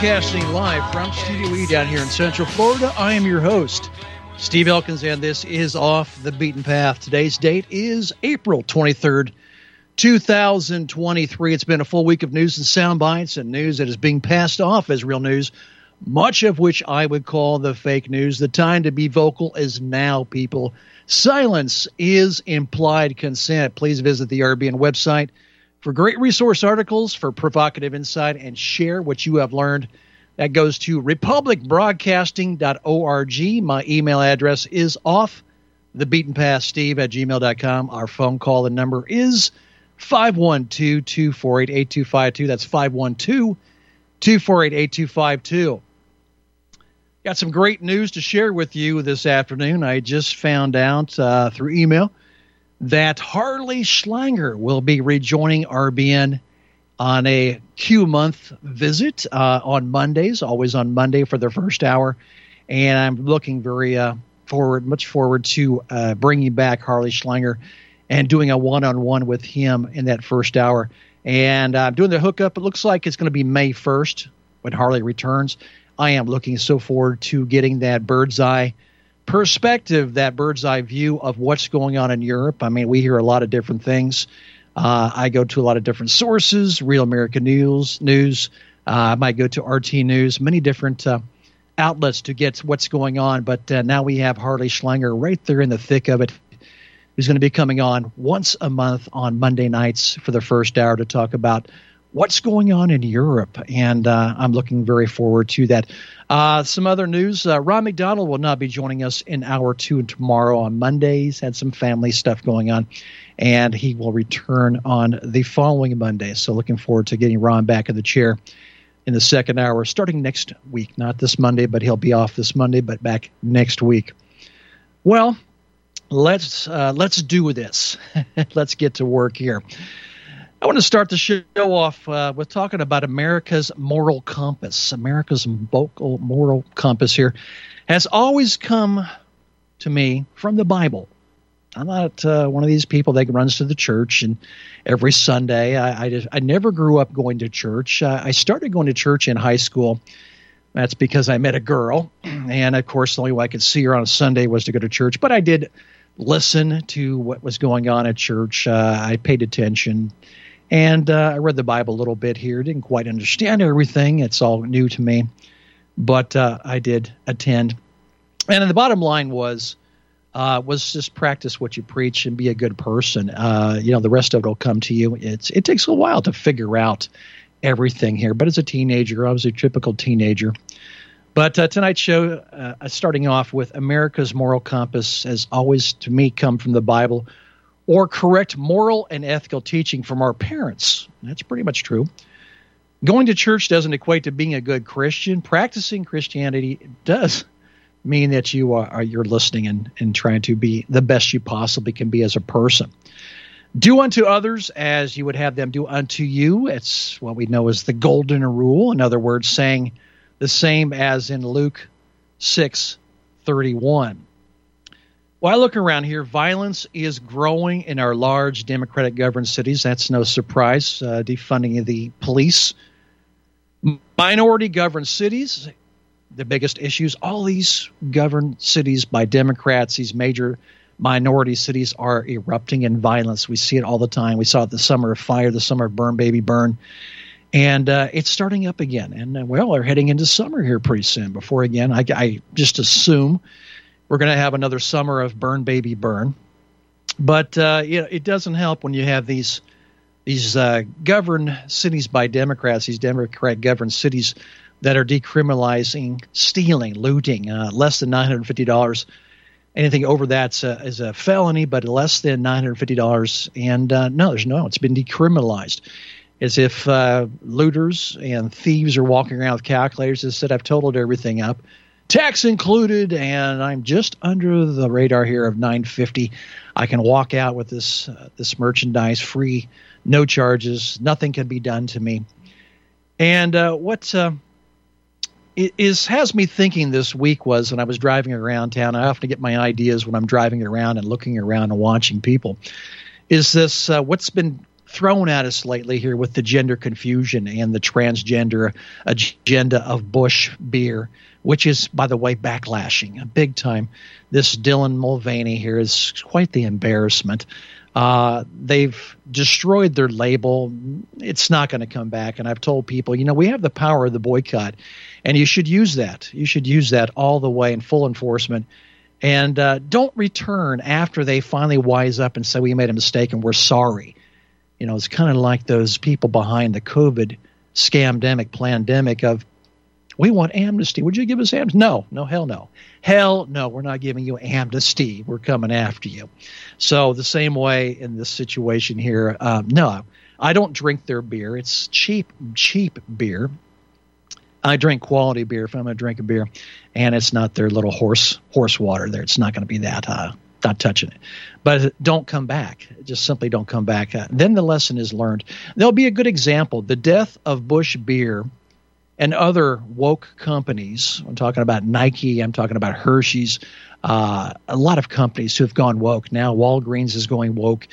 Broadcasting live from Studio E down here in Central Florida. I am your host, Steve Elkins, and this is Off The Beaten Path. Today's date is April 23rd, 2023. It's been a full week of news and sound bites and news that is being passed off as real news, much of which I would call the fake news. The time to be vocal is now, people. Silence is implied consent. Please visit the RBN website for great resource articles, for provocative insight, and share what you have learned. That goes to republicbroadcasting.org. My email address is offthebeatenpathsteve@gmail.com. Our phone call and number is 512-248-8252. That's 512-248-8252. Got some great news to share with you this afternoon. I just found out through email that Harley Schlanger will be rejoining RBN on a Q month visit on Mondays, always on Monday for their first hour. And I'm looking very much forward to bringing back Harley Schlanger and doing a one-on-one with him in that first hour. And I'm doing the hookup. It looks like it's going to be May 1st when Harley returns. I am looking so forward to getting that bird's eye perspective, that bird's eye view of what's going on in Europe. I mean, we hear a lot of different things. I go to a lot of different sources, Real American News. I might go to RT News, many different outlets to get what's going on. But now we have Harley Schlanger right there in the thick of it, who's going to be coming on once a month on Monday nights for the first hour to talk about what's going on in Europe, and I'm looking very forward to that. Some other news, Ron McDonald will not be joining us in hour two tomorrow on Monday. He's had some family stuff going on, and he will return on the following Monday. So looking forward to getting Ron back in the chair in the second hour, starting next week. Not this Monday, but he'll be off this Monday, but back next week. Well, let's do this. Let's get to work here. I want to start the show off with talking about America's moral compass. America's moral compass here has always come to me from the Bible. I'm not one of these people that runs to the church and every Sunday. I never grew up going to church. I started going to church in high school. That's because I met a girl, and of course the only way I could see her on a Sunday was to go to church. But I did listen to what was going on at church. I paid attention. And I read the Bible a little bit here. Didn't quite understand everything. It's all new to me. But I did attend. And the bottom line was just practice what you preach and be a good person. The rest of it will come to you. It takes a while to figure out everything here. But as a teenager, I was a typical teenager. But tonight's show, starting off with America's moral compass, has always, to me, come from the Bible, or correct moral and ethical teaching from our parents. That's pretty much true. Going to church doesn't equate to being a good Christian. Practicing Christianity does mean that you're listening and trying to be the best you possibly can be as a person. Do unto others as you would have them do unto you. It's what we know as the golden rule. In other words, saying the same as in Luke 6:31. Well, I look around here, violence is growing in our large Democratic-governed cities. That's no surprise, defunding the police. Minority-governed cities, the biggest issues, all these governed cities by Democrats, these major minority cities are erupting in violence. We see it all the time. We saw it the summer of fire, the summer of burn, baby, burn. And it's starting up again. And, we're heading into summer here pretty soon. Before, again, I just assume we're going to have another summer of burn, baby, burn. But it doesn't help when you have these governed cities by Democrats, these Democrat-governed cities that are decriminalizing stealing, looting, less than $950. Anything over that is a felony, but less than $950. And it's been decriminalized. As if looters and thieves are walking around with calculators that said, I've totaled everything up, tax included, and I'm just under the radar here of $950. I can walk out with this merchandise free, no charges, nothing can be done to me. And what has me thinking this week was when I was driving around town, I often get my ideas when I'm driving around and looking around and watching people, is this what's been thrown at us lately here with the gender confusion and the transgender agenda of Bush Beer, which is, by the way, backlashing big time. This Dylan Mulvaney here is quite the embarrassment. They've destroyed their label. It's not going to come back. And I've told people, you know, we have the power of the boycott, and you should use that. You should use that all the way in full enforcement. And don't return after they finally wise up and say, we made a mistake and we're sorry. You know, it's kind of like those people behind the COVID scamdemic, plandemic of, we want amnesty. Would you give us amnesty? No, hell no. Hell no, we're not giving you amnesty. We're coming after you. So the same way in this situation here, no, I don't drink their beer. It's cheap beer. I drink quality beer if I'm going to drink a beer, and it's not their little horse water there. It's not going to be that not touching it. But don't come back. Just simply don't come back. Then the lesson is learned. There'll be a good example. The death of Bush Beer and other woke companies. I'm talking about Nike. I'm talking about Hershey's. A lot of companies who have gone woke now. Walgreens is going woke.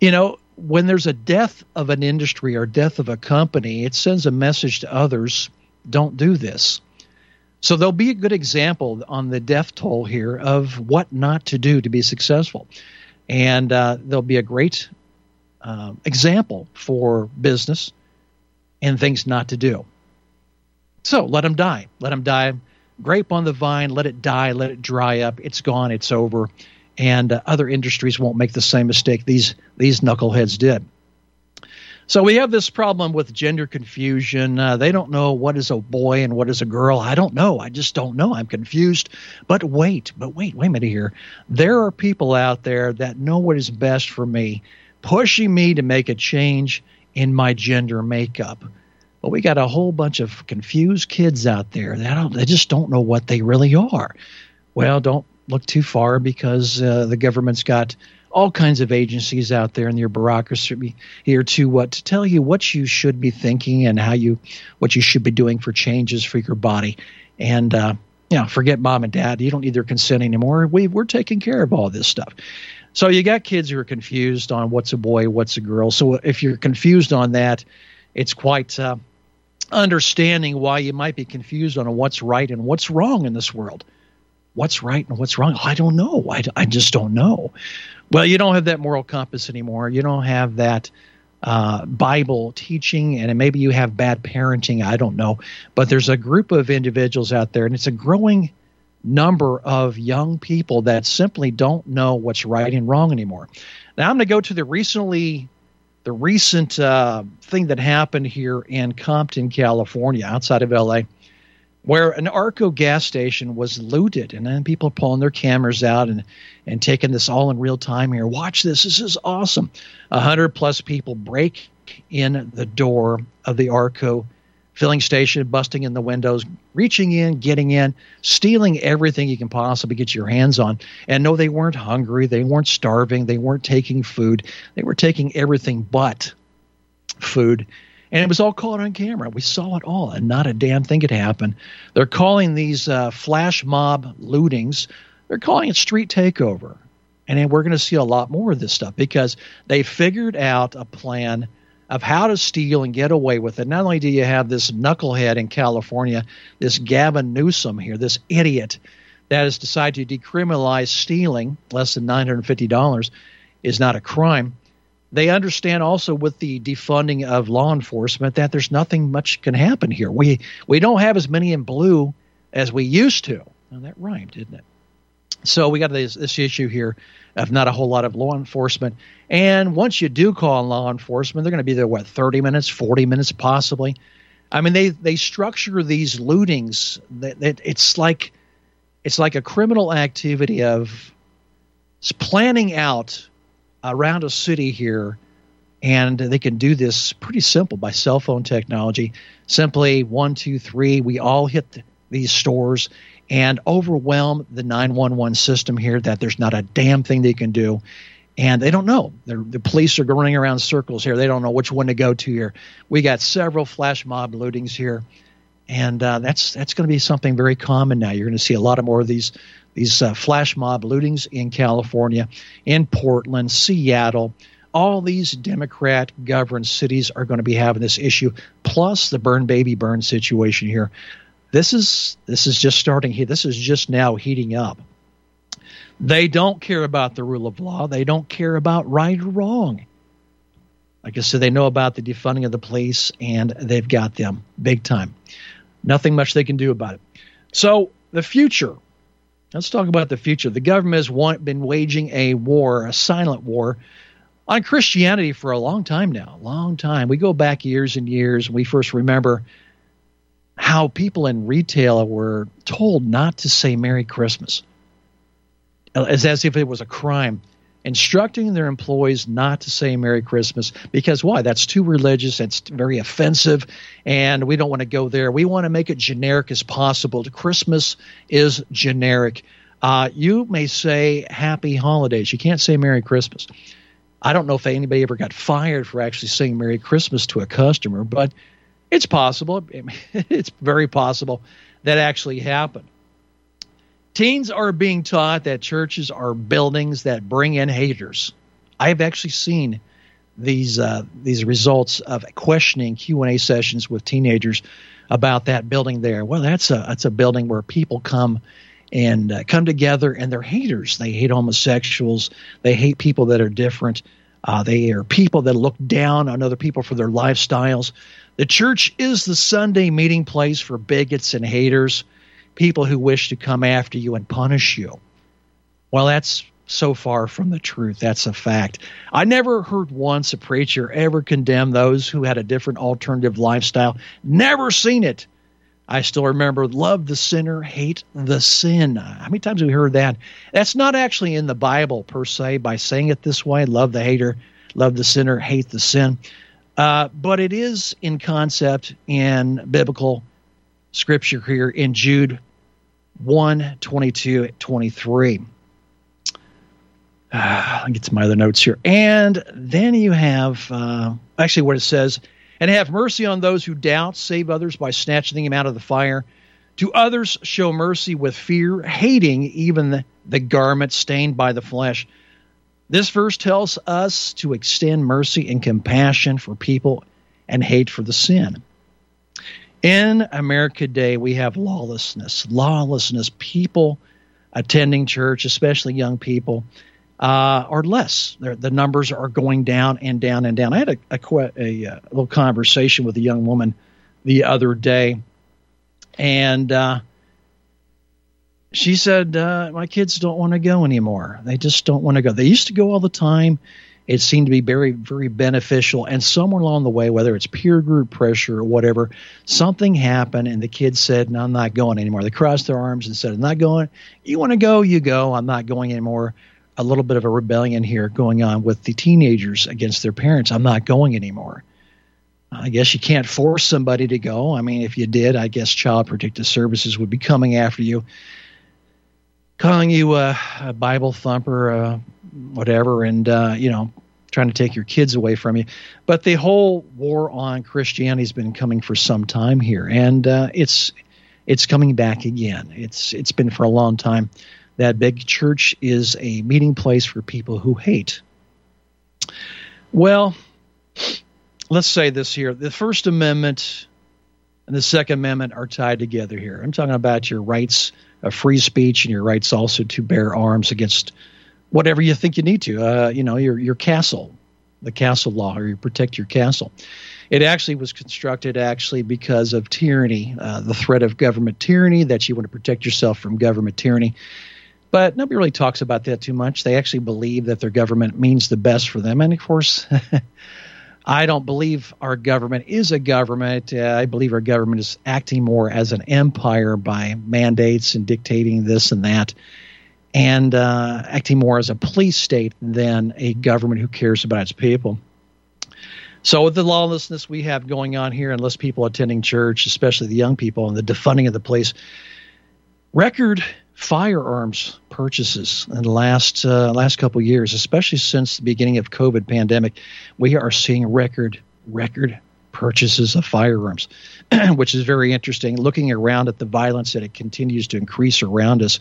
You know, when there's a death of an industry or death of a company, it sends a message to others, don't do this. So there'll be a good example on the death toll here of what not to do to be successful. And there'll be a great example for business and things not to do. So let them die. Let them die. Grape on the vine. Let it die. Let it dry up. It's gone. It's over. And other industries won't make the same mistake these knuckleheads did. So we have this problem with gender confusion. They don't know what is a boy and what is a girl. I don't know. I just don't know. I'm confused. But wait a minute here. There are people out there that know what is best for me, pushing me to make a change in my gender makeup. But we got a whole bunch of confused kids out there that they just don't know what they really are. Well, don't look too far because the government's got all kinds of agencies out there in your bureaucracy here to tell you what you should be thinking and what you should be doing for changes for your body. And, forget mom and dad. You don't need their consent anymore. We're taking care of all this stuff. So you got kids who are confused on what's a boy, what's a girl. So if you're confused on that, it's quite understanding why you might be confused on what's right and what's wrong in this world. What's right and what's wrong? I don't know. I just don't know. Well, you don't have that moral compass anymore. You don't have that Bible teaching, and maybe you have bad parenting. I don't know. But there's a group of individuals out there, and it's a growing number of young people that simply don't know what's right and wrong anymore. Now, I'm going to go to the recent thing that happened here in Compton, California, outside of L.A., where an Arco gas station was looted, and then people pulling their cameras out and taking this all in real time here. Watch this. This is awesome. 100+ people break in the door of the Arco filling station, busting in the windows, reaching in, getting in, stealing everything you can possibly get your hands on. And no, they weren't hungry. They weren't starving. They weren't taking food. They were taking everything but food. And it was all caught on camera. We saw it all, and not a damn thing had happened. They're calling these flash mob lootings, they're calling it street takeover. And then we're going to see a lot more of this stuff because they figured out a plan of how to steal and get away with it. Not only do you have this knucklehead in California, this Gavin Newsom here, this idiot that has decided to decriminalize stealing. Less than $950 is not a crime. They understand also with the defunding of law enforcement that there's nothing much can happen here. We don't have as many in blue as we used to. Now, that rhymed, didn't it? So we got this issue here of not a whole lot of law enforcement. And once you do call on law enforcement, they're going to be there, 30 minutes, 40 minutes possibly. I mean, they structure these lootings. That it's like a criminal activity of planning out around a city here, and they can do this pretty simple by cell phone technology. Simply 1, 2, 3, we all hit these stores and overwhelm the 911 system here that there's not a damn thing they can do. And they don't know. The police are running around circles here. They don't know which one to go to here. We got several flash mob lootings here, and that's going to be something very common now. You're going to see a lot of more of these flash mob lootings in California, in Portland, Seattle, all these Democrat-governed cities are going to be having this issue, plus the burn, baby, burn situation here. This is just starting here. This is just now heating up. They don't care about the rule of law. They don't care about right or wrong. Like I said, they know about the defunding of the police, and they've got them big time. Nothing much they can do about it. So the future. Let's talk about the future. The government has been waging a war, a silent war, on Christianity for a long time now. Long time. We go back years and years, and we first remember how people in retail were told not to say Merry Christmas, as if it was a crime, instructing their employees not to say Merry Christmas because why? That's too religious, it's very offensive, and we don't want to go there. We want to make it generic as possible. Christmas is generic. You may say Happy Holidays. You can't say Merry Christmas. I don't know if anybody ever got fired for actually saying Merry Christmas to a customer, but it's possible. It's very possible that actually happened. Teens are being taught that churches are buildings that bring in haters. I've actually seen these results of questioning Q&A sessions with teenagers about that building there. Well, that's a building where people come and come together, and they're haters. They hate homosexuals. They hate people that are different. They are people that look down on other people for their lifestyles. The church is the Sunday meeting place for bigots and haters, people who wish to come after you and punish you. Well, that's so far from the truth. That's a fact. I never heard once a preacher ever condemn those who had a different alternative lifestyle. Never seen it. I still remember, love the sinner, hate the sin. How many times have we heard that? That's not actually in the Bible, per se, by saying it this way. Love the hater, love the sinner, hate the sin. But it is in concept in biblical scripture here in Jude 1, 22, 23. I'll get to my other notes here. And then you have actually what it says, and have mercy on those who doubt, save others by snatching them out of the fire. To others show mercy with fear, hating even the garment stained by the flesh. This verse tells us to extend mercy and compassion for people and hate for the sin. In America today, we have lawlessness. People attending church, especially young people, are less. The numbers are going down and down and down. I had a little conversation with a young woman the other day, and she said, my kids don't want to go anymore. They just don't want to go. They used to go all the time. It seemed to be very, very beneficial. And somewhere along the way, whether it's peer group pressure or whatever, something happened, and the kids said, no, I'm not going anymore. They crossed their arms and said, I'm not going. You want to go, you go. I'm not going anymore. A little bit of a rebellion here going on with the teenagers against their parents. I'm not going anymore. I guess you can't force somebody to go. I mean, if you did, I guess Child Protective Services would be coming after you, calling you a Bible thumper, whatever, and trying to take your kids away from you. But the whole war on Christianity has been coming for some time here, and it's coming back again. It's been for a long time. That big church is a meeting place for people who hate. Well, let's say this here: the First Amendment and the Second Amendment are tied together here. I'm talking about your rights of free speech and your rights also to bear arms against whatever you think you need to, your castle, the castle law, or you protect your castle. It actually was constructed because of tyranny, the threat of government tyranny, that you want to protect yourself from government tyranny. But nobody really talks about that too much. They actually believe that their government means the best for them. And, of course, I don't believe our government is a government. I believe our government is acting more as an empire by mandates and dictating this and that, and acting more as a police state than a government who cares about its people. So with the lawlessness we have going on here, and less people attending church, especially the young people, and the defunding of the police, record firearms purchases in the last couple of years, especially since the beginning of COVID pandemic, we are seeing record purchases of firearms, which is very interesting. Looking around at the violence that it continues to increase around us,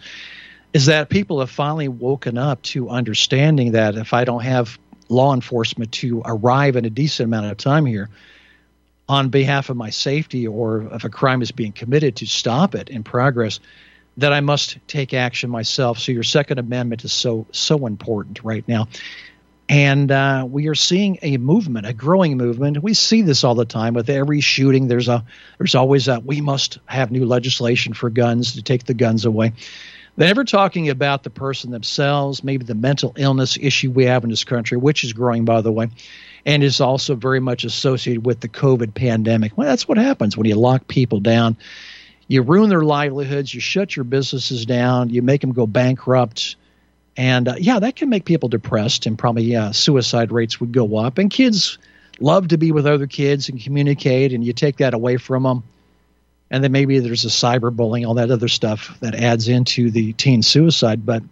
is that people have finally woken up to understanding that if I don't have law enforcement to arrive in a decent amount of time here on behalf of my safety, or if a crime is being committed, to stop it in progress, that I must take action myself. So your Second Amendment is so important right now. And we are seeing a movement, a growing movement. We see this all the time. With every shooting, there's always we must have new legislation for guns to take the guns away. They're never talking about the person themselves, maybe the mental illness issue we have in this country, which is growing, by the way, and is also very much associated with the COVID pandemic. Well, that's what happens when you lock people down. You ruin their livelihoods. You shut your businesses down. You make them go bankrupt. And, that can make people depressed, and probably suicide rates would go up. And kids love to be with other kids and communicate, and you take that away from them. And then maybe there's a cyberbullying, all that other stuff that adds into the teen suicide. But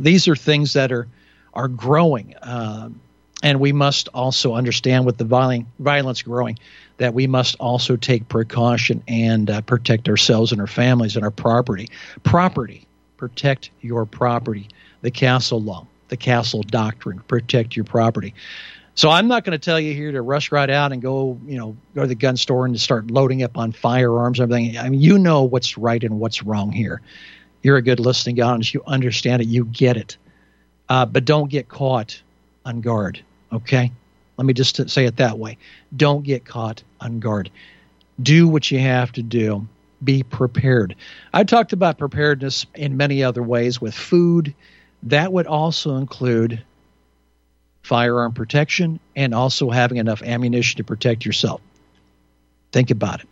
these are things that are growing. And we must also understand, with the violence growing, that we must also take precaution and protect ourselves and our families and our property. Protect your property. The castle law, the castle doctrine, protect your property. So I'm not going to tell you here to rush right out and go to the gun store and start loading up on firearms and everything. I mean, you know what's right and what's wrong here. You're a good listening audience. You understand it. You get it. But don't get caught on guard, okay? Let me just say it that way. Don't get caught on guard. Do what you have to do. Be prepared. I talked about preparedness in many other ways with food. That would also include firearm protection and also having enough ammunition to protect yourself. Think about it.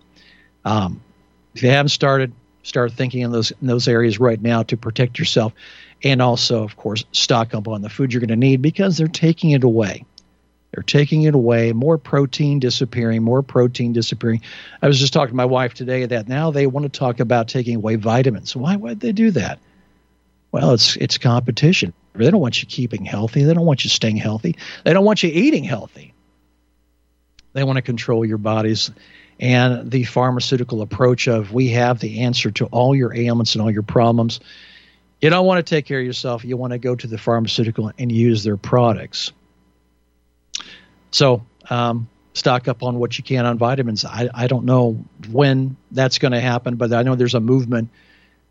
If you haven't started, start thinking in those areas right now to protect yourself, and also, of course, stock up on the food you're going to need, because they're taking it away. More protein disappearing. I was just talking to my wife today that now they want to talk about taking away vitamins. Why would they do that? Well, it's competition. They don't want you keeping healthy. They don't want you staying healthy. They don't want you eating healthy. They want to control your bodies. And the pharmaceutical approach of, we have the answer to all your ailments and all your problems. You don't want to take care of yourself. You want to go to the pharmaceutical and use their products. So stock up on what you can on vitamins. I don't know when that's going to happen, but I know there's a movement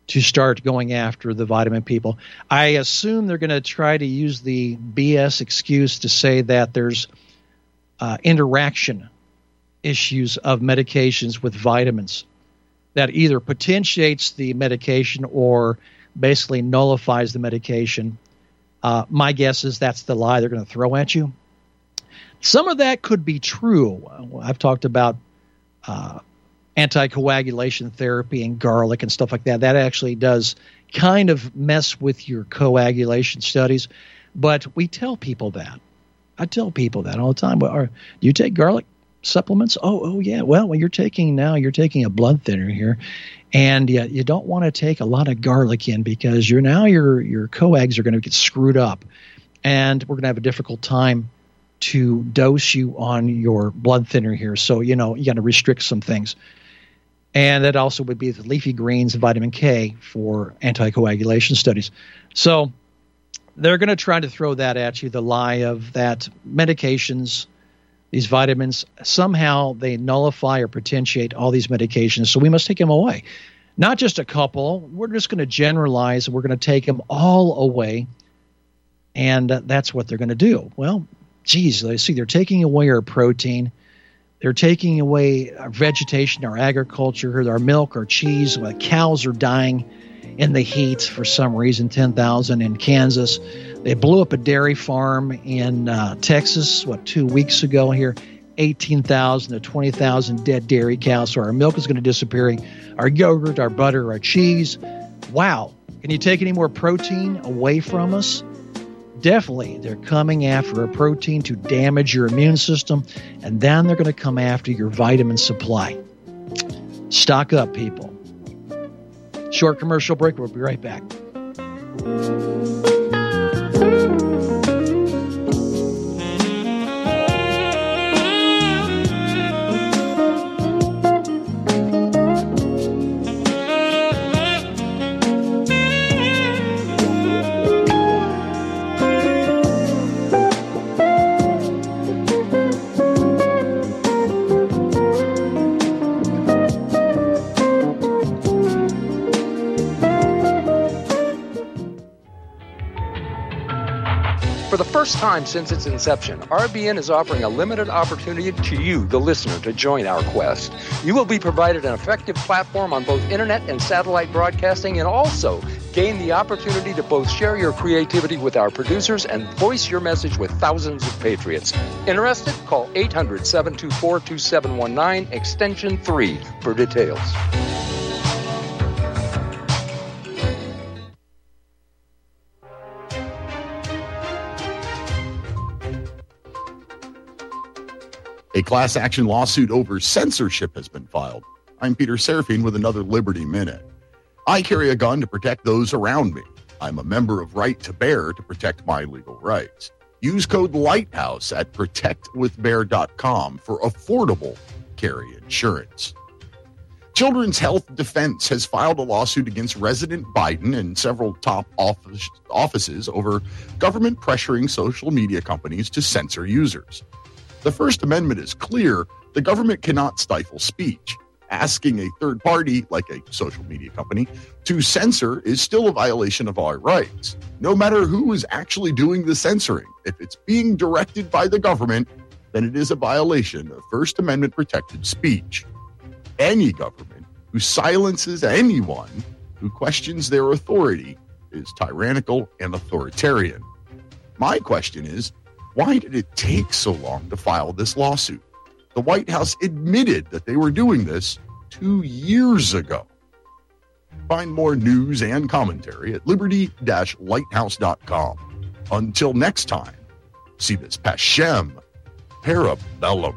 to start going after the vitamin people. I assume they're going to try to use the BS excuse to say that there's interaction issues of medications with vitamins that either potentiates the medication or basically nullifies the medication. My guess is that's the lie they're going to throw at you. Some of that could be true. I've talked about anticoagulation therapy and garlic and stuff like that. That actually does kind of mess with your coagulation studies. But we tell people that. I tell people that all the time. Well, do you take garlic supplements? Oh, yeah. Well, you're taking a blood thinner here. And you don't want to take a lot of garlic in, because your coags are going to get screwed up. And we're going to have a difficult time to dose you on your blood thinner here. So, you got to restrict some things. And that also would be the leafy greens, vitamin K for anticoagulation studies. So they're going to try to throw that at you, the lie of that medications, these vitamins, somehow they nullify or potentiate all these medications. So we must take them away. Not just a couple. We're just going to generalize. We're going to take them all away. And that's what they're going to do. Well, geez, they see they're taking away our protein. They're taking away our vegetation, our agriculture, our milk, our cheese. Well, cows are dying in the heat for some reason, 10,000 in Kansas. They blew up a dairy farm in Texas, 2 weeks ago here, 18,000 to 20,000 dead dairy cows. So our milk is going to disappear, our yogurt, our butter, our cheese. Wow. Can you take any more protein away from us? Definitely, they're coming after a protein to damage your immune system, and then they're going to come after your vitamin supply. Stock up, people. Short commercial break. We'll be right back. For the first time since its inception, RBN is offering a limited opportunity to you, the listener, to join our quest. You will be provided an effective platform on both internet and satellite broadcasting, and also gain the opportunity to both share your creativity with our producers and voice your message with thousands of patriots. Interested? Call 800-724-2719, extension 3 for details. A class action lawsuit over censorship has been filed. I'm Peter Seraphine with another Liberty Minute. I carry a gun to protect those around me. I'm a member of Right to Bear to protect my legal rights. Use code LIGHTHOUSE at protectwithbear.com for affordable carry insurance. Children's Health Defense has filed a lawsuit against President Biden and several top offices over government pressuring social media companies to censor users. The First Amendment is clear. The government cannot stifle speech. Asking a third party, like a social media company, to censor is still a violation of our rights, no matter who is actually doing the censoring. If it's being directed by the government, then it is a violation of First Amendment protected speech. Any government who silences anyone who questions their authority is tyrannical and authoritarian. My question is, why did it take so long to file this lawsuit? The White House admitted that they were doing this 2 years ago. Find more news and commentary at liberty-lighthouse.com. Until next time, see this Pashem Parabellum.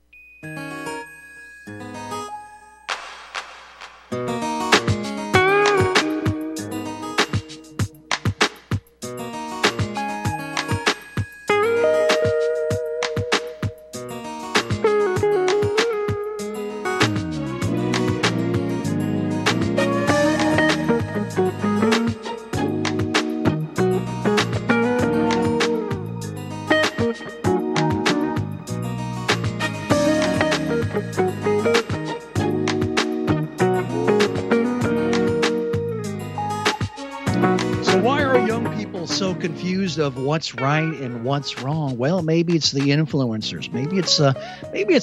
Of what's right and what's wrong. Well, maybe it's the influencers. Maybe it's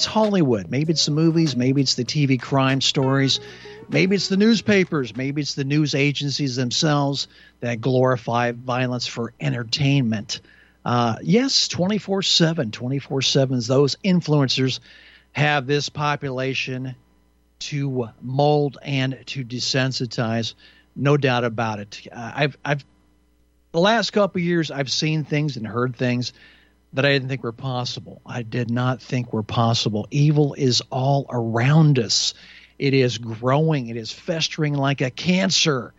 Hollywood. Maybe it's the movies. Maybe it's the TV crime stories. Maybe it's the newspapers. Maybe it's the news agencies themselves that glorify violence for entertainment. Yes, 24/7. 24/7. Those influencers have this population to mold and to desensitize. No doubt about it. The last couple of years, I've seen things and heard things that I didn't think were possible. I did not think were possible. Evil is all around us. It is growing. It is festering like a cancer.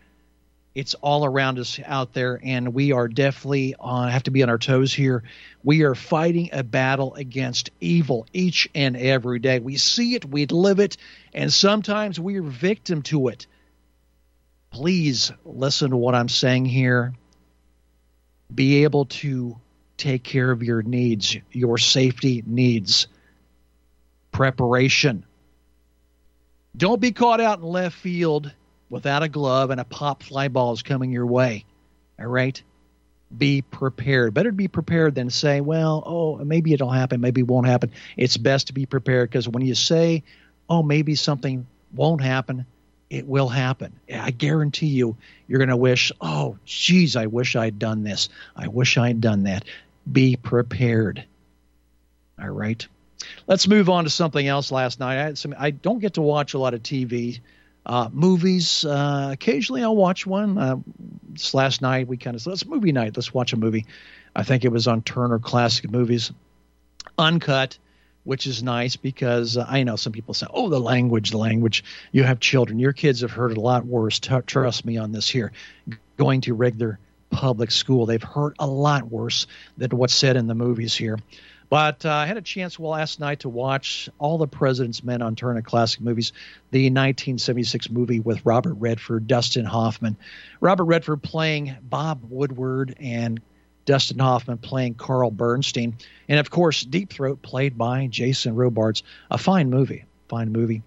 It's all around us out there, and we are definitely have to be on our toes here. We are fighting a battle against evil each and every day. We see it, we live it, and sometimes we are victim to it. Please listen to what I'm saying here. Be able to take care of your needs, your safety needs, preparation. Don't be caught out in left field without a glove and a pop fly ball is coming your way. All right? Be prepared. Better be prepared than say, well, maybe it'll happen, maybe it won't happen. It's best to be prepared because when you say, maybe something won't happen. It will happen. I guarantee you, you're going to wish, oh, geez, I wish I'd done this. I wish I'd done that. Be prepared. All right. Let's move on to something else. Last night, I don't get to watch a lot of TV, movies. Occasionally I'll watch one. This last night, we kind of said, it's movie night. Let's watch a movie. I think it was on Turner Classic Movies. Uncut, which is nice because I know some people say, oh, the language. You have children. Your kids have heard a lot worse. Trust me on this here. Going to regular public school, they've heard a lot worse than what's said in the movies here. But I had a chance last night to watch All the President's Men on Turner Classic Movies, the 1976 movie with Robert Redford, Dustin Hoffman. Robert Redford playing Bob Woodward and Dustin Hoffman playing Carl Bernstein. And, of course, Deep Throat played by Jason Robards. A fine movie, fine movie.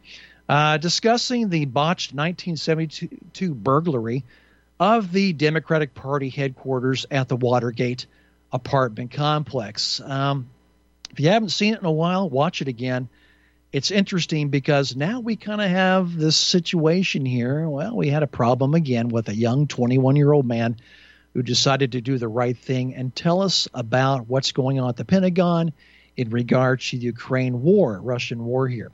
Discussing the botched 1972 burglary of the Democratic Party headquarters at the Watergate apartment complex. If you haven't seen it in a while, watch it again. It's interesting because now we kind of have this situation here. Well, we had a problem again with a young 21-year-old man who decided to do the right thing and tell us about what's going on at the Pentagon in regard to the Ukraine war, Russian war here.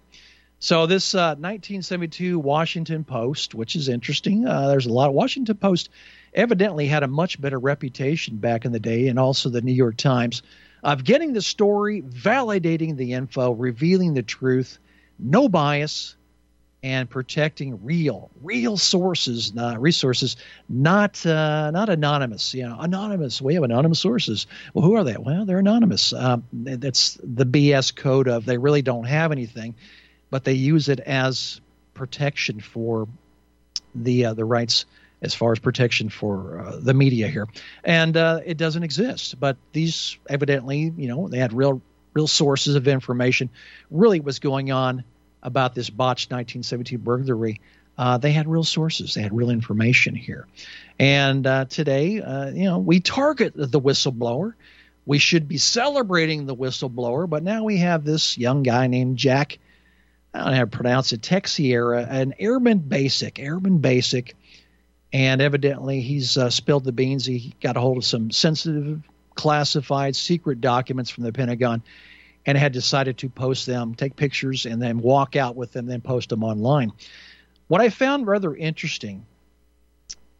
So this 1972 Washington Post, which is interesting, there's a lot of Washington Post evidently had a much better reputation back in the day, and also the New York Times, of getting the story, validating the info, revealing the truth, no bias, and protecting real sources, resources, not anonymous. You know, anonymous. We have anonymous sources. Well, who are they? Well, they're anonymous. That's the BS code of they really don't have anything, but they use it as protection for the rights. As far as protection for the media here. And it doesn't exist. But these evidently, you know, they had real sources of information. Really what's going on about this botched 1972 burglary, they had real sources. They had real information here. And today, you know, we target the whistleblower. We should be celebrating the whistleblower. But now we have this young guy named Jack, I don't know how to pronounce it, Teixeira, an airman basic. And evidently he's spilled the beans. He got a hold of some sensitive, classified, secret documents from the Pentagon and had decided to post them, take pictures, and then walk out with them, then post them online. What I found rather interesting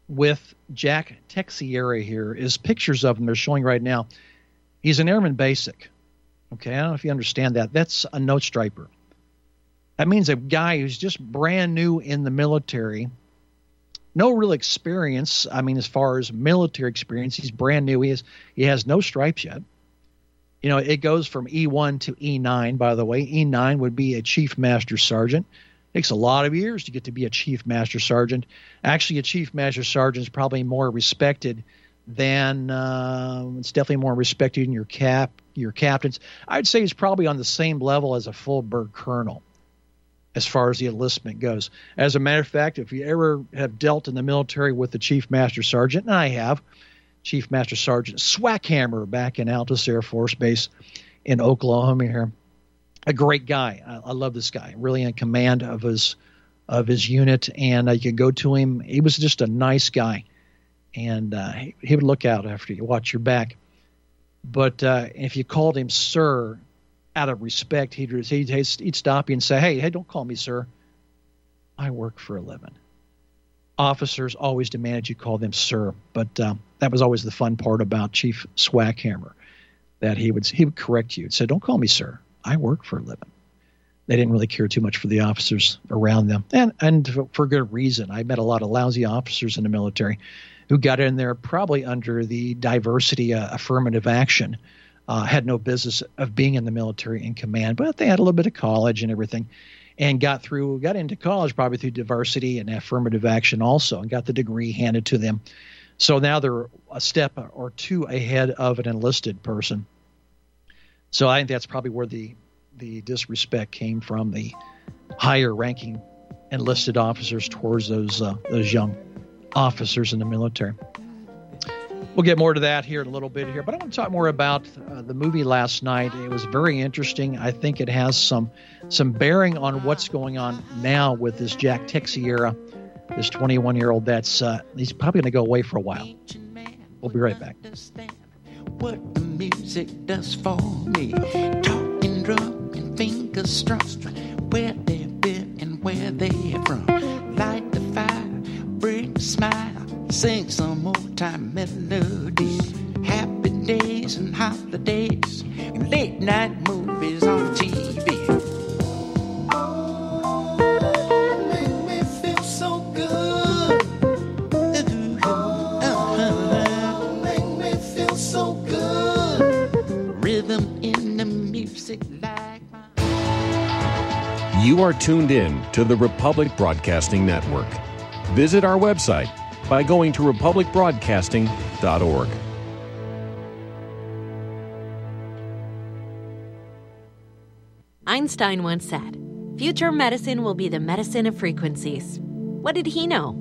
with Jack Teixeira here is pictures of him they're showing right now. He's an airman basic. Okay, I don't know if you understand that. That's a nose striper. That means a guy who's just brand new in the military. No real experience. I mean, as far as military experience, he's brand new. He has no stripes yet. You know, it goes from E1 to E9, by the way. E9 would be a chief master sergeant. It takes a lot of years to get to be a chief master sergeant. Actually, a chief master sergeant is probably more respected than it's definitely more respected than your captains. I'd say he's probably on the same level as a full-bird colonel, as far as the enlistment goes. As a matter of fact, if you ever have dealt in the military with the Chief Master Sergeant, and I have, Chief Master Sergeant Swackhammer back in Altus Air Force Base in Oklahoma here, a great guy. I love this guy, really in command of his unit, and you could go to him. He was just a nice guy, and he would look out after you, watch your back. But if you called him sir, out of respect, he'd stop you and say, hey, don't call me sir. I work for a living. Officers always demanded you call them sir, but that was always the fun part about Chief Swackhammer, that he would correct you and say, don't call me sir. I work for a living. They didn't really care too much for the officers around them, and for good reason. I met a lot of lousy officers in the military who got in there probably under the diversity affirmative action. Had no business of being in the military in command, but they had a little bit of college and everything, and got into college probably through diversity and affirmative action also, and got the degree handed to them. So now they're a step or two ahead of an enlisted person. So I think that's probably where the disrespect came from, the higher ranking enlisted officers towards those young officers in the military. We'll get more to that here in a little bit here, but I want to talk more about the movie last night. It was very interesting. I think it has some bearing on what's going on now with this Jack Teixeira, this 21-year-old that's he's probably going to go away for a while. We'll be right back. What the music does for me, talking drunk and fingers strong, where they've been and where they're from. Light the fire, bring a smile, sing some old time melodies, happy days and holidays, and late night movies on TV. You are tuned in to the Republic Broadcasting Network. Visit our website by going to republicbroadcasting.org. Einstein once said, "Future medicine will be the medicine of frequencies." What did he know?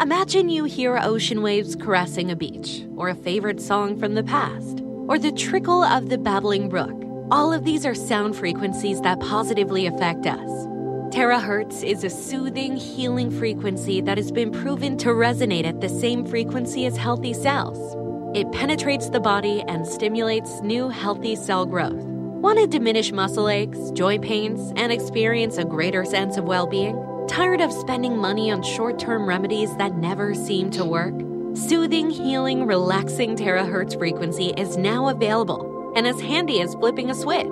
Imagine you hear ocean waves caressing a beach, or a favorite song from the past, or the trickle of the babbling brook. All of these are sound frequencies that positively affect us. Terahertz is a soothing, healing frequency that has been proven to resonate at the same frequency as healthy cells. It penetrates the body and stimulates new, healthy cell growth. Want to diminish muscle aches, joint pains, and experience a greater sense of well-being? Tired of spending money on short-term remedies that never seem to work? Soothing, healing, relaxing Terahertz frequency is now available, and as handy as flipping a switch.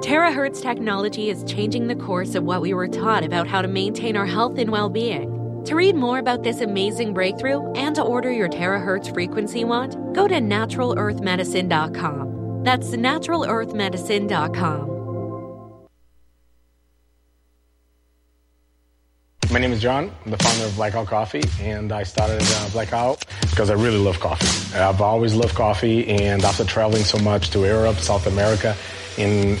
Terahertz technology is changing the course of what we were taught about how to maintain our health and well-being. To read more about this amazing breakthrough and to order your Terahertz frequency wand, go to naturalearthmedicine.com. That's naturalearthmedicine.com. My name is John. I'm the founder of Blackout Coffee, and I started Blackout because I really love coffee. I've always loved coffee, and after traveling so much to Europe, South America, and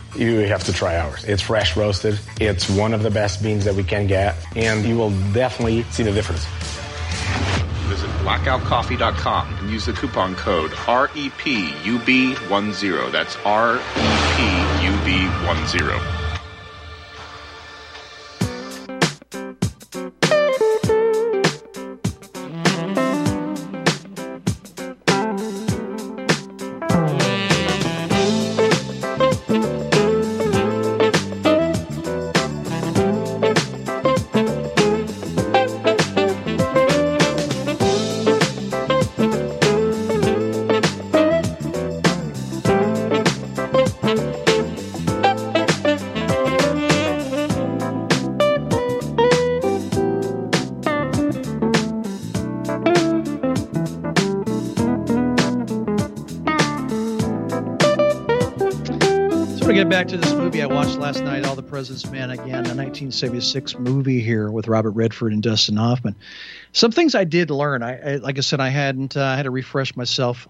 you have to try ours. It's fresh roasted. It's one of the best beans that we can get, and you will definitely see the difference. Visit blackoutcoffee.com and use the coupon code REPUB10. That's REPUB10. Back to this movie I watched last night, All the President's Men, again, the 1976 movie here with Robert Redford and Dustin Hoffman. Some things I did learn. I like I said, I hadn't had to refresh myself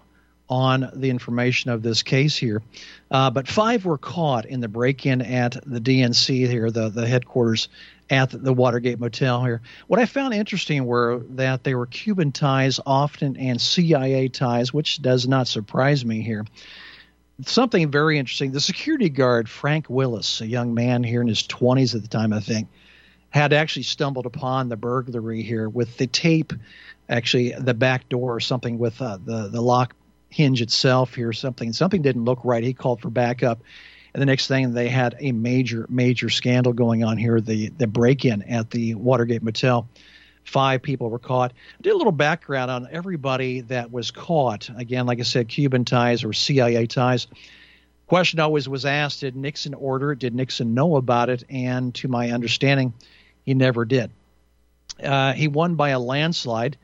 on the information of this case here. But 5 were caught in the break-in at the DNC here, the headquarters at the Watergate Motel here. What I found interesting were that they were Cuban ties often and CIA ties, which does not surprise me here. Something very interesting. The security guard, Frank Willis, a young man here in his 20s at the time, I think, had actually stumbled upon the burglary here with the tape, actually the back door or something with the lock hinge itself here. Something didn't look right. He called for backup. And the next thing, they had a major, major scandal going on here, the break-in at the Watergate Motel. 5 people were caught. I did a little background on everybody that was caught. Again, like I said, Cuban ties or CIA ties. Question always was asked, did Nixon order it? Did Nixon know about it? And to my understanding, he never did. He won by a landslide,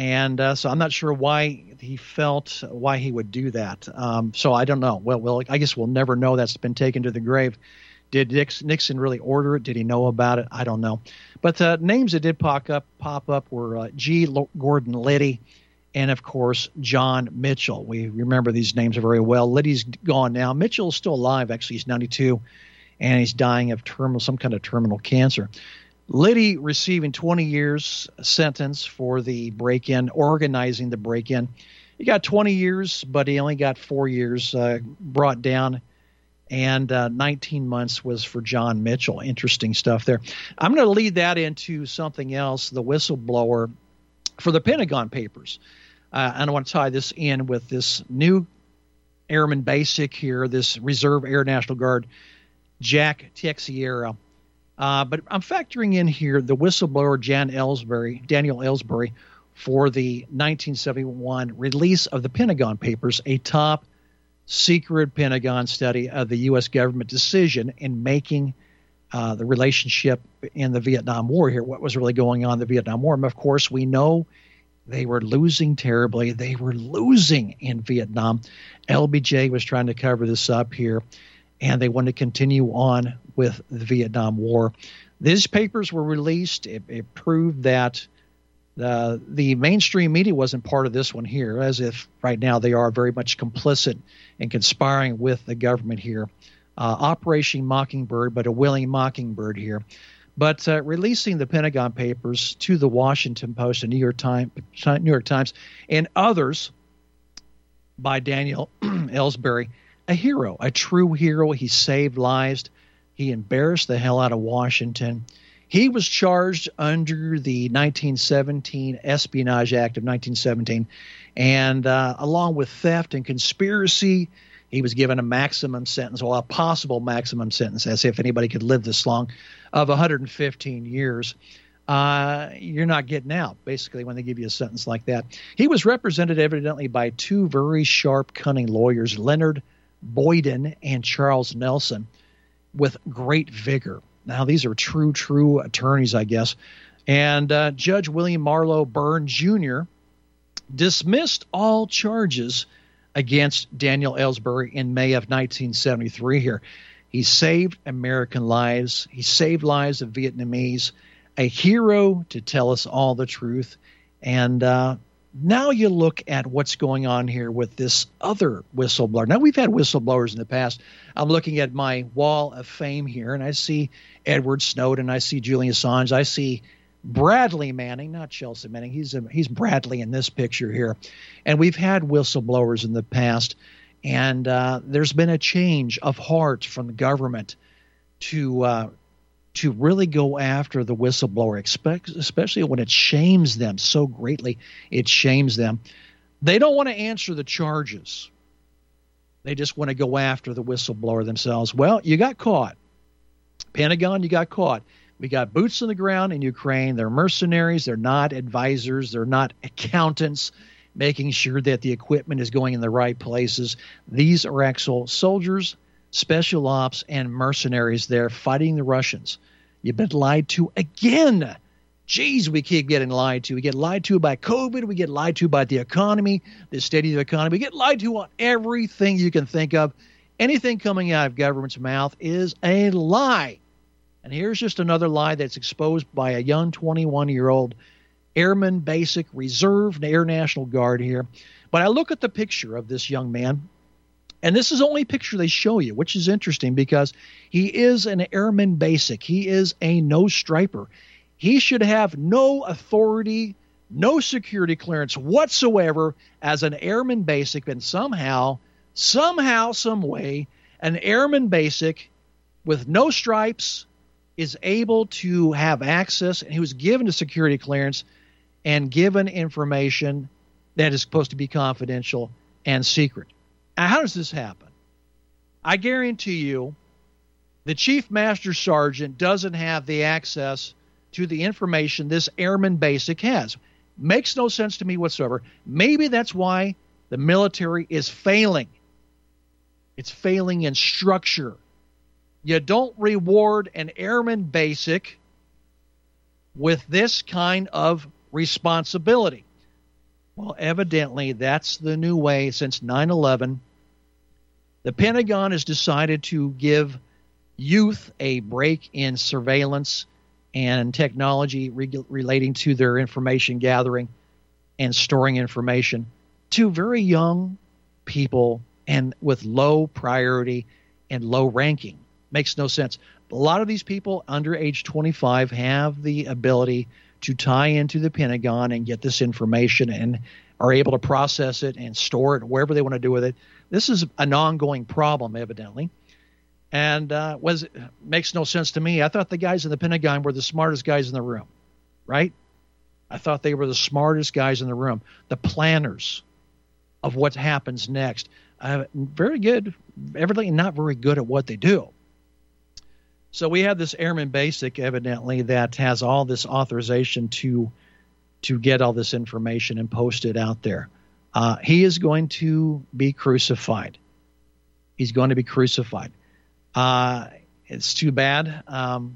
And so I'm not sure why he would do that. So I don't know. Well, I guess we'll never know. That's been taken to the grave. Did Nixon really order it? Did he know about it? I don't know. But names that did pop up were G. Gordon Liddy and, of course, John Mitchell. We remember these names very well. Liddy's gone now. Mitchell's still alive, actually. He's 92, and he's dying of some kind of terminal cancer. Liddy receiving 20 years sentence for the break-in, organizing the break-in. He got 20 years, but he only got 4 years brought down, and 19 months was for John Mitchell. Interesting stuff there. I'm going to lead that into something else, the whistleblower for the Pentagon Papers. And I want to tie this in with this new Airman Basic here, this Reserve Air National Guard, Jack Teixeira. But I'm factoring in here the whistleblower Daniel Ellsberg, for the 1971 release of the Pentagon Papers, a top secret Pentagon study of the U.S. government decision in making the relationship in the Vietnam War here, what was really going on in the Vietnam War. And, of course, we know they were losing terribly. They were losing in Vietnam. LBJ was trying to cover this up here, and they wanted to continue on with the Vietnam War. These papers were released. It proved that the mainstream media wasn't part of this one here, as if right now they are very much complicit in conspiring with the government here. Operation Mockingbird, but a willing mockingbird here. But releasing the Pentagon Papers to the Washington Post and New York Times and others by Daniel Ellsberg, a hero, a true hero. He saved lives. He embarrassed the hell out of Washington. He was charged under the 1917 Espionage Act of 1917, and along with theft and conspiracy, he was given a maximum sentence, or a possible maximum sentence, as if anybody could live this long, of 115 years. You're not getting out, basically, when they give you a sentence like that. He was represented, evidently, by two very sharp, cunning lawyers, Leonard Boyden and Charles Nelson, with great vigor. Now, these are true attorneys, I guess. And Judge William Marlowe Byrne Jr. dismissed all charges against Daniel Ellsberg in May of 1973 here. He saved American lives. He saved lives of Vietnamese, a hero to tell us all the truth. And now you look at what's going on here with this other whistleblower. Now, we've had whistleblowers in the past. I'm looking at my wall of fame here, and I see Edward Snowden. I see Julian Assange. I see Bradley Manning, not Chelsea Manning. He's Bradley in this picture here. And we've had whistleblowers in the past, and there's been a change of heart from the government to really go after the whistleblower, especially when it shames them so greatly. It shames them. They don't want to answer the charges. They just want to go after the whistleblower themselves. Well, you got caught. Pentagon, you got caught. We got boots on the ground in Ukraine. They're mercenaries. They're not advisors. They're not accountants, making sure that the equipment is going in the right places. These are actual soldiers, special ops, and mercenaries there fighting the Russians. You've been lied to again. Jeez, we keep getting lied to. We get lied to by COVID. We get lied to by the economy, the state of the economy. We get lied to on everything you can think of. Anything coming out of government's mouth is a lie. And here's just another lie that's exposed by a young 21-year-old Airman Basic Reserve Air National Guard here. But I look at the picture of this young man, and this is the only picture they show you, which is interesting because he is an Airman Basic. He is a no-striper. He should have no authority, no security clearance whatsoever as an Airman Basic. And somehow, some way, an Airman Basic with no stripes is able to have access, and he was given a security clearance and given information that is supposed to be confidential and secret. Now, how does this happen? I guarantee you the Chief Master Sergeant doesn't have the access to the information this Airman Basic has. Makes no sense to me whatsoever. Maybe that's why the military is failing. It's failing in structure. You don't reward an Airman Basic with this kind of responsibility. Well, evidently, that's the new way since 9/11. The Pentagon has decided to give youth a break in surveillance and technology relating to their information gathering and storing information to very young people and with low priority and low ranking. Makes no sense. A lot of these people under age 25 have the ability to tie into the Pentagon and get this information and are able to process it and store it wherever they want to do with it. This is an ongoing problem, evidently, and makes no sense to me. I thought the guys in the Pentagon were the smartest guys in the room, right? I thought they were the smartest guys in the room, the planners of what happens next. Very good. Everything not very good at what they do. So we have this Airman Basic, evidently, that has all this authorization to get all this information and post it out there. He is going to be crucified. He's going to be crucified. It's too bad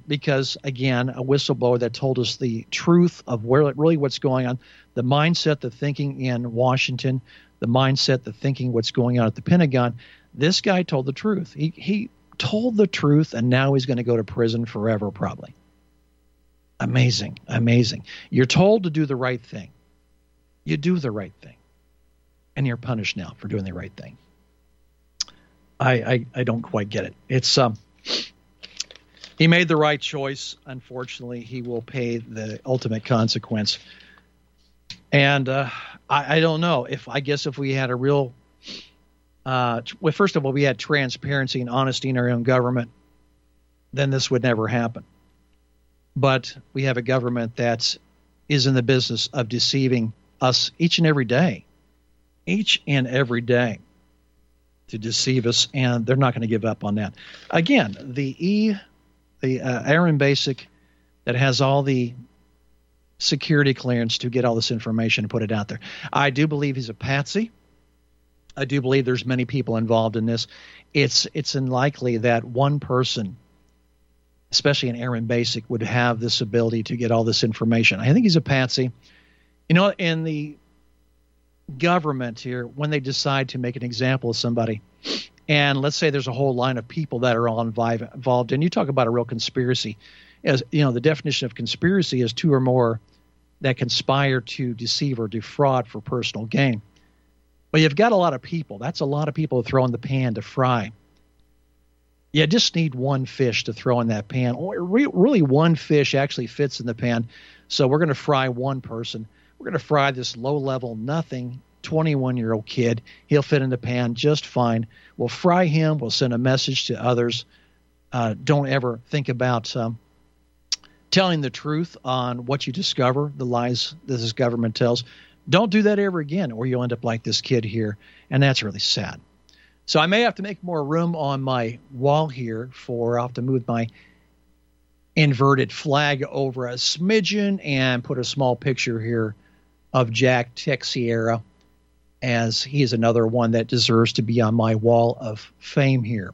because, again, a whistleblower that told us the truth of where really what's going on, the mindset, the thinking in Washington, the mindset, the thinking what's going on at the Pentagon, this guy told the truth. He told the truth, and now he's going to go to prison forever, probably. Amazing, amazing. You're told to do the right thing. You do the right thing, and you're punished now for doing the right thing. I don't quite get it. It's he made the right choice. Unfortunately, he will pay the ultimate consequence. And I don't know if we had a real well, first of all, we had transparency and honesty in our own government, then this would never happen. But we have a government that is in the business of deceiving us each and every day to deceive us, and they're not going to give up on that. Again, the Aaron Basic that has all the security clearance to get all this information and put it out there. I do believe he's a patsy. I do believe there's many people involved in this. It's unlikely that one person, especially an Aaron Basic, would have this ability to get all this information. I think he's a patsy. You know, in the government here, when they decide to make an example of somebody, and let's say there's a whole line of people that are all involved, and you talk about a real conspiracy. As you know, the definition of conspiracy is two or more that conspire to deceive or defraud for personal gain. Well, you've got a lot of people. That's a lot of people to throw in the pan to fry. You just need one fish to throw in that pan. Really, one fish actually fits in the pan. So we're going to fry one person. We're going to fry this low-level, nothing, 21-year-old kid. He'll fit in the pan just fine. We'll fry him. We'll send a message to others. Don't ever think about telling the truth on what you discover, the lies that this government tells. Don't do that ever again, or you'll end up like this kid here, and that's really sad. So I may have to make more room on my wall here I'll have to move my inverted flag over a smidgen and put a small picture here of Jack Teixeira, as he is another one that deserves to be on my wall of fame here.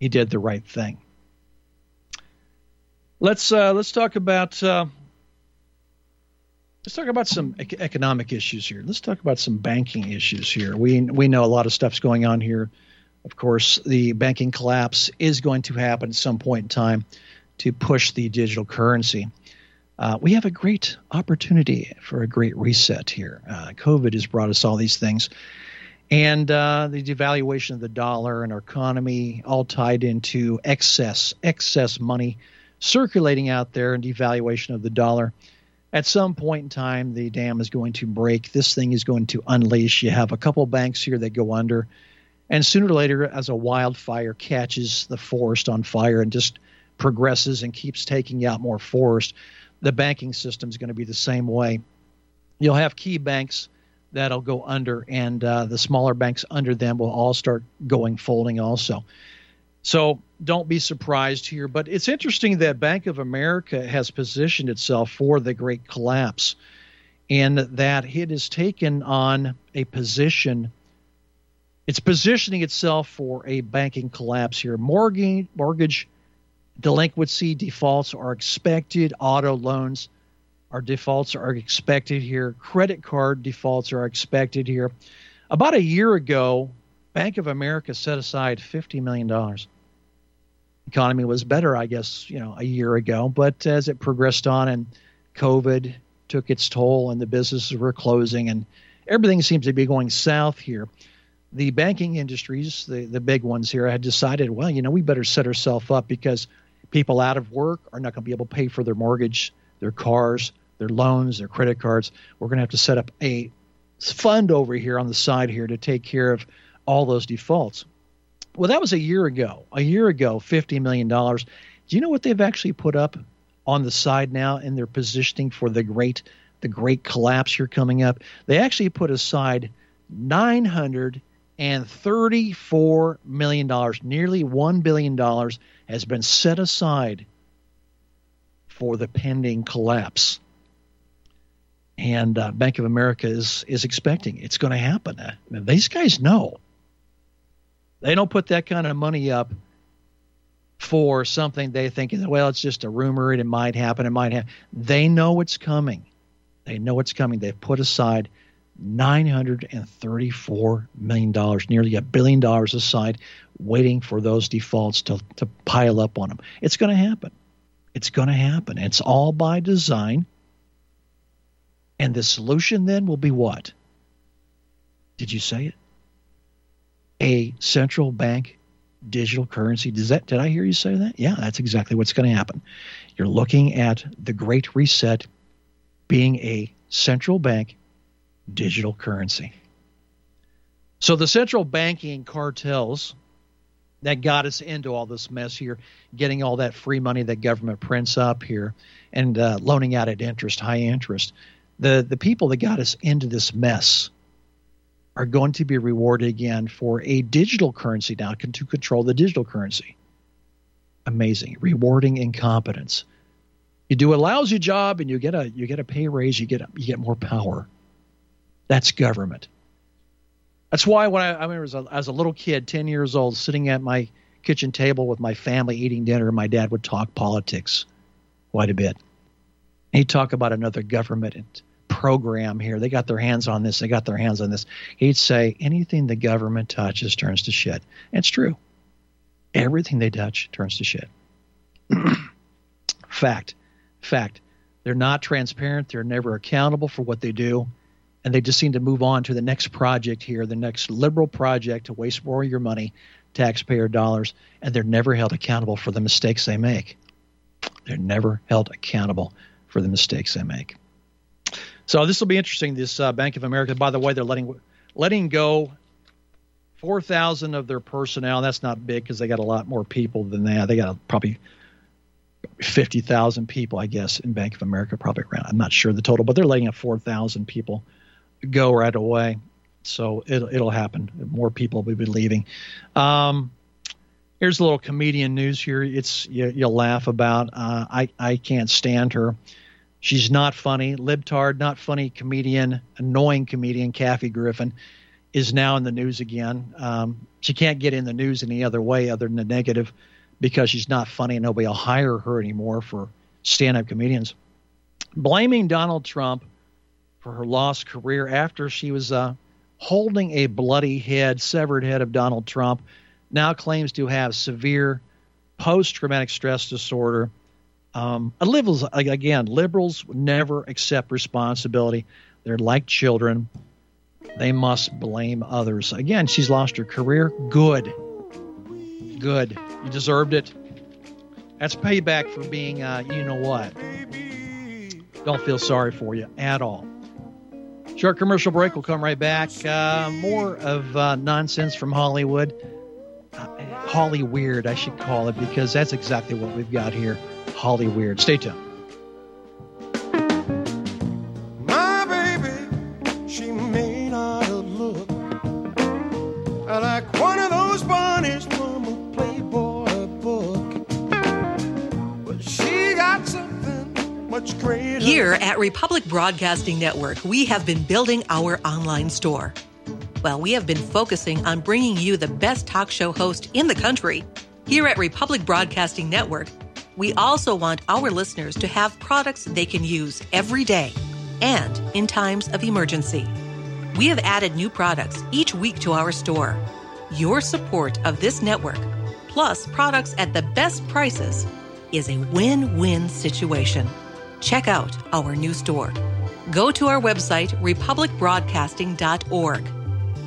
He did the right thing. Let's talk about... Let's talk about some economic issues here. Let's talk about some banking issues here. We know a lot of stuff's going on here. Of course, the banking collapse is going to happen at some point in time to push the digital currency. We have a great opportunity for a great reset here. COVID has brought us all these things. And the devaluation of the dollar and our economy all tied into excess money circulating out there and devaluation of the dollar. At some point in time, the dam is going to break. This thing is going to unleash. You have a couple banks here that go under. And sooner or later, as a wildfire catches the forest on fire and just progresses and keeps taking out more forest, the banking system is going to be the same way. You'll have key banks that'll go under, and the smaller banks under them will all start folding also. So don't be surprised here, but it's interesting that Bank of America has positioned itself for the great collapse, and that it has taken on a position. It's positioning itself for a banking collapse here. Mortgage delinquency defaults are expected. Auto loans Our defaults are expected here. Credit card defaults are expected here. About a year ago, Bank of America set aside $50 million. Economy was better, I guess, a year ago. But as it progressed on and COVID took its toll and the businesses were closing and everything seems to be going south here, the banking industries, the big ones here, had decided, well, we better set ourselves up because people out of work are not going to be able to pay for their mortgage, their cars, their loans, their credit cards. We're going to have to set up a fund over here on the side here to take care of all those defaults. Well, that was a year ago. A year ago, $50 million. Do you know what they've actually put up on the side now in their positioning for the great collapse here coming up? They actually put aside $934 million, nearly $1 billion has been set aside for the pending collapse. And Bank of America is expecting it's going to happen. These guys know. They don't put that kind of money up for something they think, well, it's just a rumor. It might happen. It might happen. They know it's coming. They know it's coming. They've put aside $934 million, nearly $1 billion aside, waiting for those defaults to pile up on them. It's going to happen. It's going to happen. It's all by design. And the solution then will be what? Did you say it? A central bank digital currency. Did I hear you say that? Yeah, that's exactly what's going to happen. You're looking at the Great Reset being a central bank digital currency. So the central banking cartels that got us into all this mess here, getting all that free money that government prints up here and loaning out at interest, high interest. The people that got us into this mess are going to be rewarded again for a digital currency now to control the digital currency. Amazing. Rewarding incompetence. You do a lousy job and you get a pay raise, you get more power. That's government. That's why when I remember as a little kid, 10 years old, sitting at my kitchen table with my family eating dinner, my dad would talk politics quite a bit. And he'd talk about another government program here. They got their hands on this. They got their hands on this. He'd say anything the government touches turns to shit. And it's true. Everything they touch turns to shit. Fact. They're not transparent. They're never accountable for what they do. And they just seem to move on to the next project here, the next liberal project to waste more of your money, taxpayer dollars, and they're never held accountable for the mistakes they make. They're never held accountable for the mistakes they make. So this will be interesting, this Bank of America. By the way, they're letting go 4,000 of their personnel. That's not big because they got a lot more people than that. They got probably 50,000 people, I guess, in Bank of America, probably around. I'm not sure the total, but they're letting out 4,000 people go right away. So it'll happen. More people will be leaving. Here's a little comedian news here. You'll laugh about. I can't stand her. She's not funny. Libtard, not funny comedian, annoying comedian Kathy Griffin is now in the news again. She can't get in the news any other way other than the negative because she's not funny and nobody will hire her anymore for stand-up comedians. Blaming Donald Trump for her lost career after she was holding a bloody head, severed head of Donald Trump, now claims to have severe post-traumatic stress disorder. Liberals never accept responsibility. They're like children. They must blame others. Again, she's lost her career. Good. You deserved it. That's payback for being, you-know-what. Don't feel sorry for you at all. Short commercial break. We'll come right back. More of nonsense from Hollywood. Holly Weird, I should call it, because that's exactly what we've got here. Holly Weird. Stay tuned. My baby, she may not have looked like one of those bunnies from a Playboy book, but she got something much greater. Here at Republic Broadcasting Network, we have been building our online store. Well, we have been focusing on bringing you the best talk show host in the country. Here at Republic Broadcasting Network, We also want our listeners to have products they can use every day and in times of emergency. We have added new products each week to our store. Your support of this network, plus products at the best prices, is a win-win situation. Check out our new store. Go to our website, republicbroadcasting.org,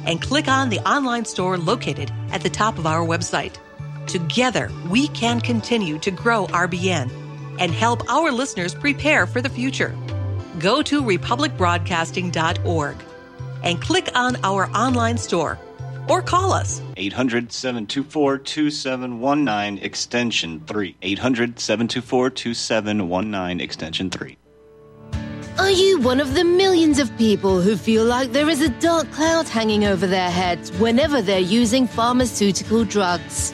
and click on the online store located at the top of our website. Together, we can continue to grow RBN and help our listeners prepare for the future. Go to republicbroadcasting.org and click on our online store or call us. 800-724-2719, extension 3. 800-724-2719, extension 3. Are you one of the millions of people who feel like there is a dark cloud hanging over their heads whenever they're using pharmaceutical drugs?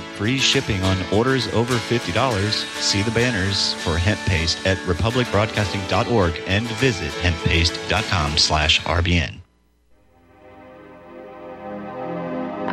Free shipping on orders over $50. See the banners for hemp paste at republicbroadcasting.org and visit hemppaste.com/RBN.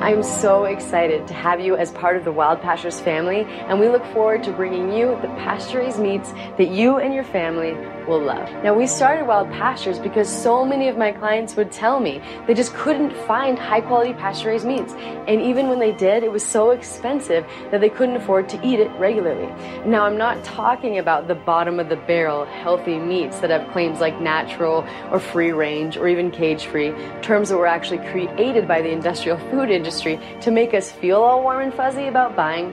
I'm so excited to have you as part of the Wild Pastures family, and we look forward to bringing you the pasture-raised meats that you and your family will love. Now, we started Wild Pastures because so many of my clients would tell me they just couldn't find high-quality pasture-raised meats, and even when they did, it was so expensive that they couldn't afford to eat it regularly. Now, I'm not talking about the bottom-of-the-barrel healthy meats that have claims like natural or free-range or even cage-free, terms that were actually created by the industrial food industry to make us feel all warm and fuzzy about buying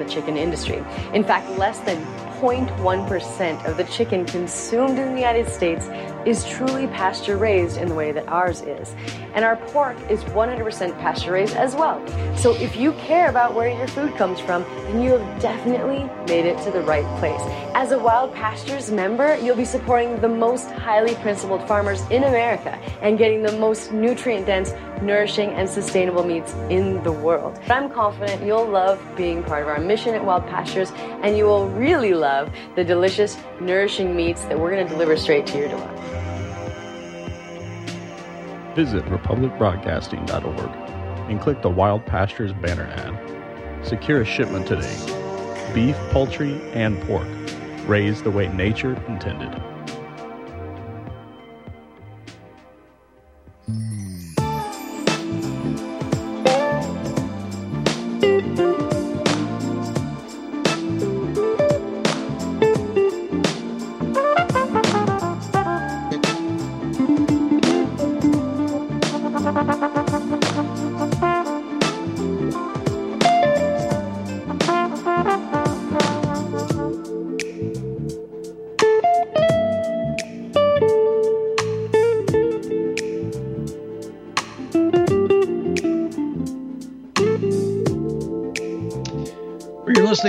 the chicken industry. In fact, less than 0.1% of the chicken consumed in the United States is truly pasture-raised in the way that ours is. And our pork is 100% pasture-raised as well. So if you care about where your food comes from, then you have definitely made it to the right place. As a Wild Pastures member, you'll be supporting the most highly principled farmers in America and getting the most nutrient-dense, nourishing, and sustainable meats in the world. I'm confident you'll love being part of our mission at Wild Pastures, and you will really love the delicious, nourishing meats that we're going to deliver straight to your door. Visit republicbroadcasting.org and click the Wild Pastures banner ad. Secure a shipment today. Beef, poultry, and pork, raised the way nature intended.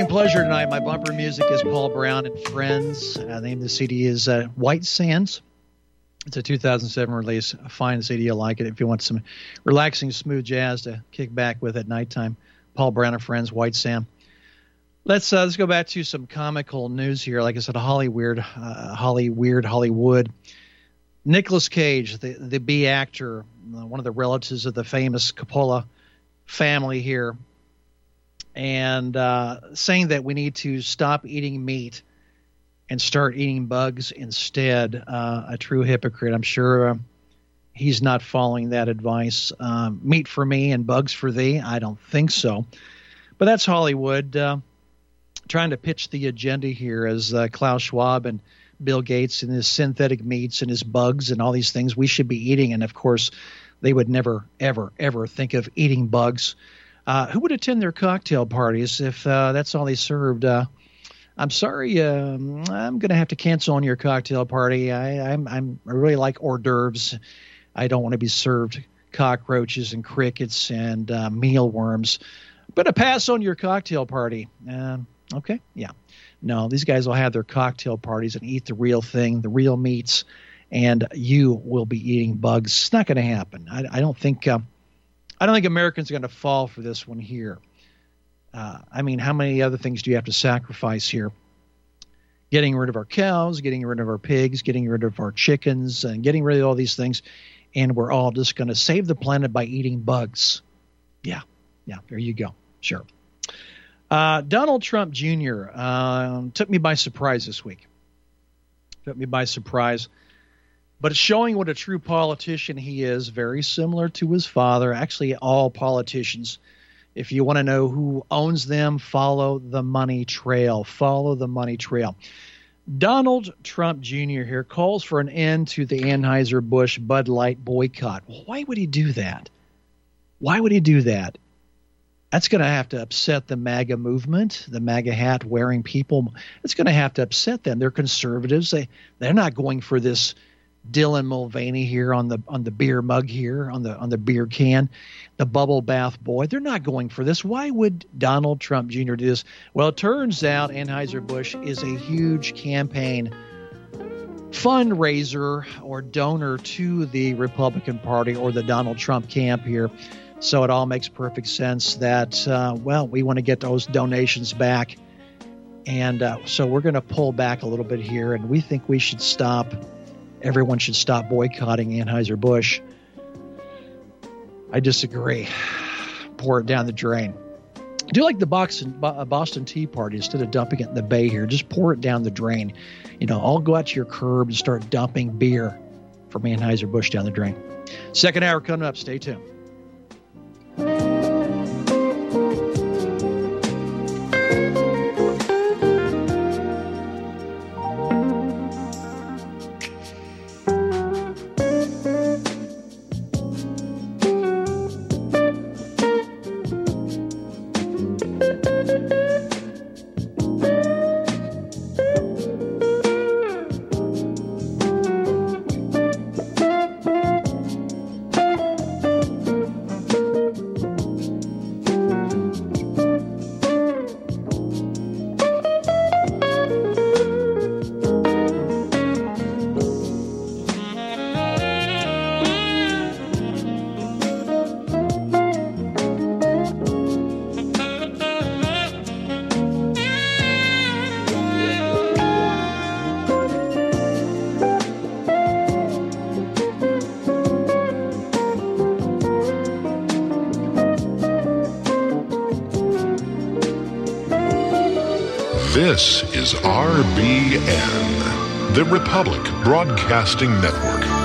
Pleasure tonight. My bumper music is Paul Brown and Friends. The name of the CD is White Sands. It's a 2007 release. A fine CD. You'll like it if you want some relaxing, smooth jazz to kick back with at nighttime. Paul Brown and Friends, White Sam. Let's go back to some comical news here. Like I said, Hollywood. Nicolas Cage, the B actor, one of the relatives of the famous Coppola family here, and saying that we need to stop eating meat and start eating bugs instead. A true hypocrite. I'm sure he's not following that advice. Meat for me and bugs for thee? I don't think so. But that's Hollywood trying to pitch the agenda here as Klaus Schwab and Bill Gates and his synthetic meats and his bugs and all these things we should be eating. And, of course, they would never, ever, ever think of eating bugs. Who would attend their cocktail parties if that's all they served? I'm sorry, I'm going to have to cancel on your cocktail party. I really like hors d'oeuvres. I don't want to be served cockroaches and crickets and mealworms. I'm going to pass on your cocktail party. Okay, yeah. No, these guys will have their cocktail parties and eat the real thing, the real meats, and you will be eating bugs. It's not going to happen. I don't think Americans are going to fall for this one here. I mean, how many other things do you have to sacrifice here? Getting rid of our cows, getting rid of our pigs, getting rid of our chickens, and getting rid of all these things, and we're all just going to save the planet by eating bugs. Yeah, there you go. Sure. Donald Trump Jr. Took me by surprise this week. Took me by surprise. But it's showing what a true politician he is, very similar to his father. Actually, all politicians. If you want to know who owns them, follow the money trail. Follow the money trail. Donald Trump Jr. here calls for an end to the Anheuser-Busch Bud Light boycott. Well, why would he do that? Why would he do that? That's going to have to upset the MAGA movement, the MAGA hat wearing people. It's going to have to upset them. They're conservatives. They're not going for this Dylan Mulvaney here on the beer mug here, on the beer can, the bubble bath boy. They're not going for this. Why would Donald Trump Jr. do this? Well, it turns out Anheuser-Busch is a huge campaign fundraiser or donor to the Republican Party or the Donald Trump camp here. So it all makes perfect sense that, we want to get those donations back. And so we're going to pull back a little bit here, and we think we should stop. Everyone should stop boycotting Anheuser-Busch. I disagree. Pour it down the drain. I do like the Boston Tea Party. Instead of dumping it in the bay here, just pour it down the drain. You know, I'll go out to your curb and start dumping beer from Anheuser-Busch down the drain. Second hour coming up. Stay tuned. This is RBN, the Republic Broadcasting Network.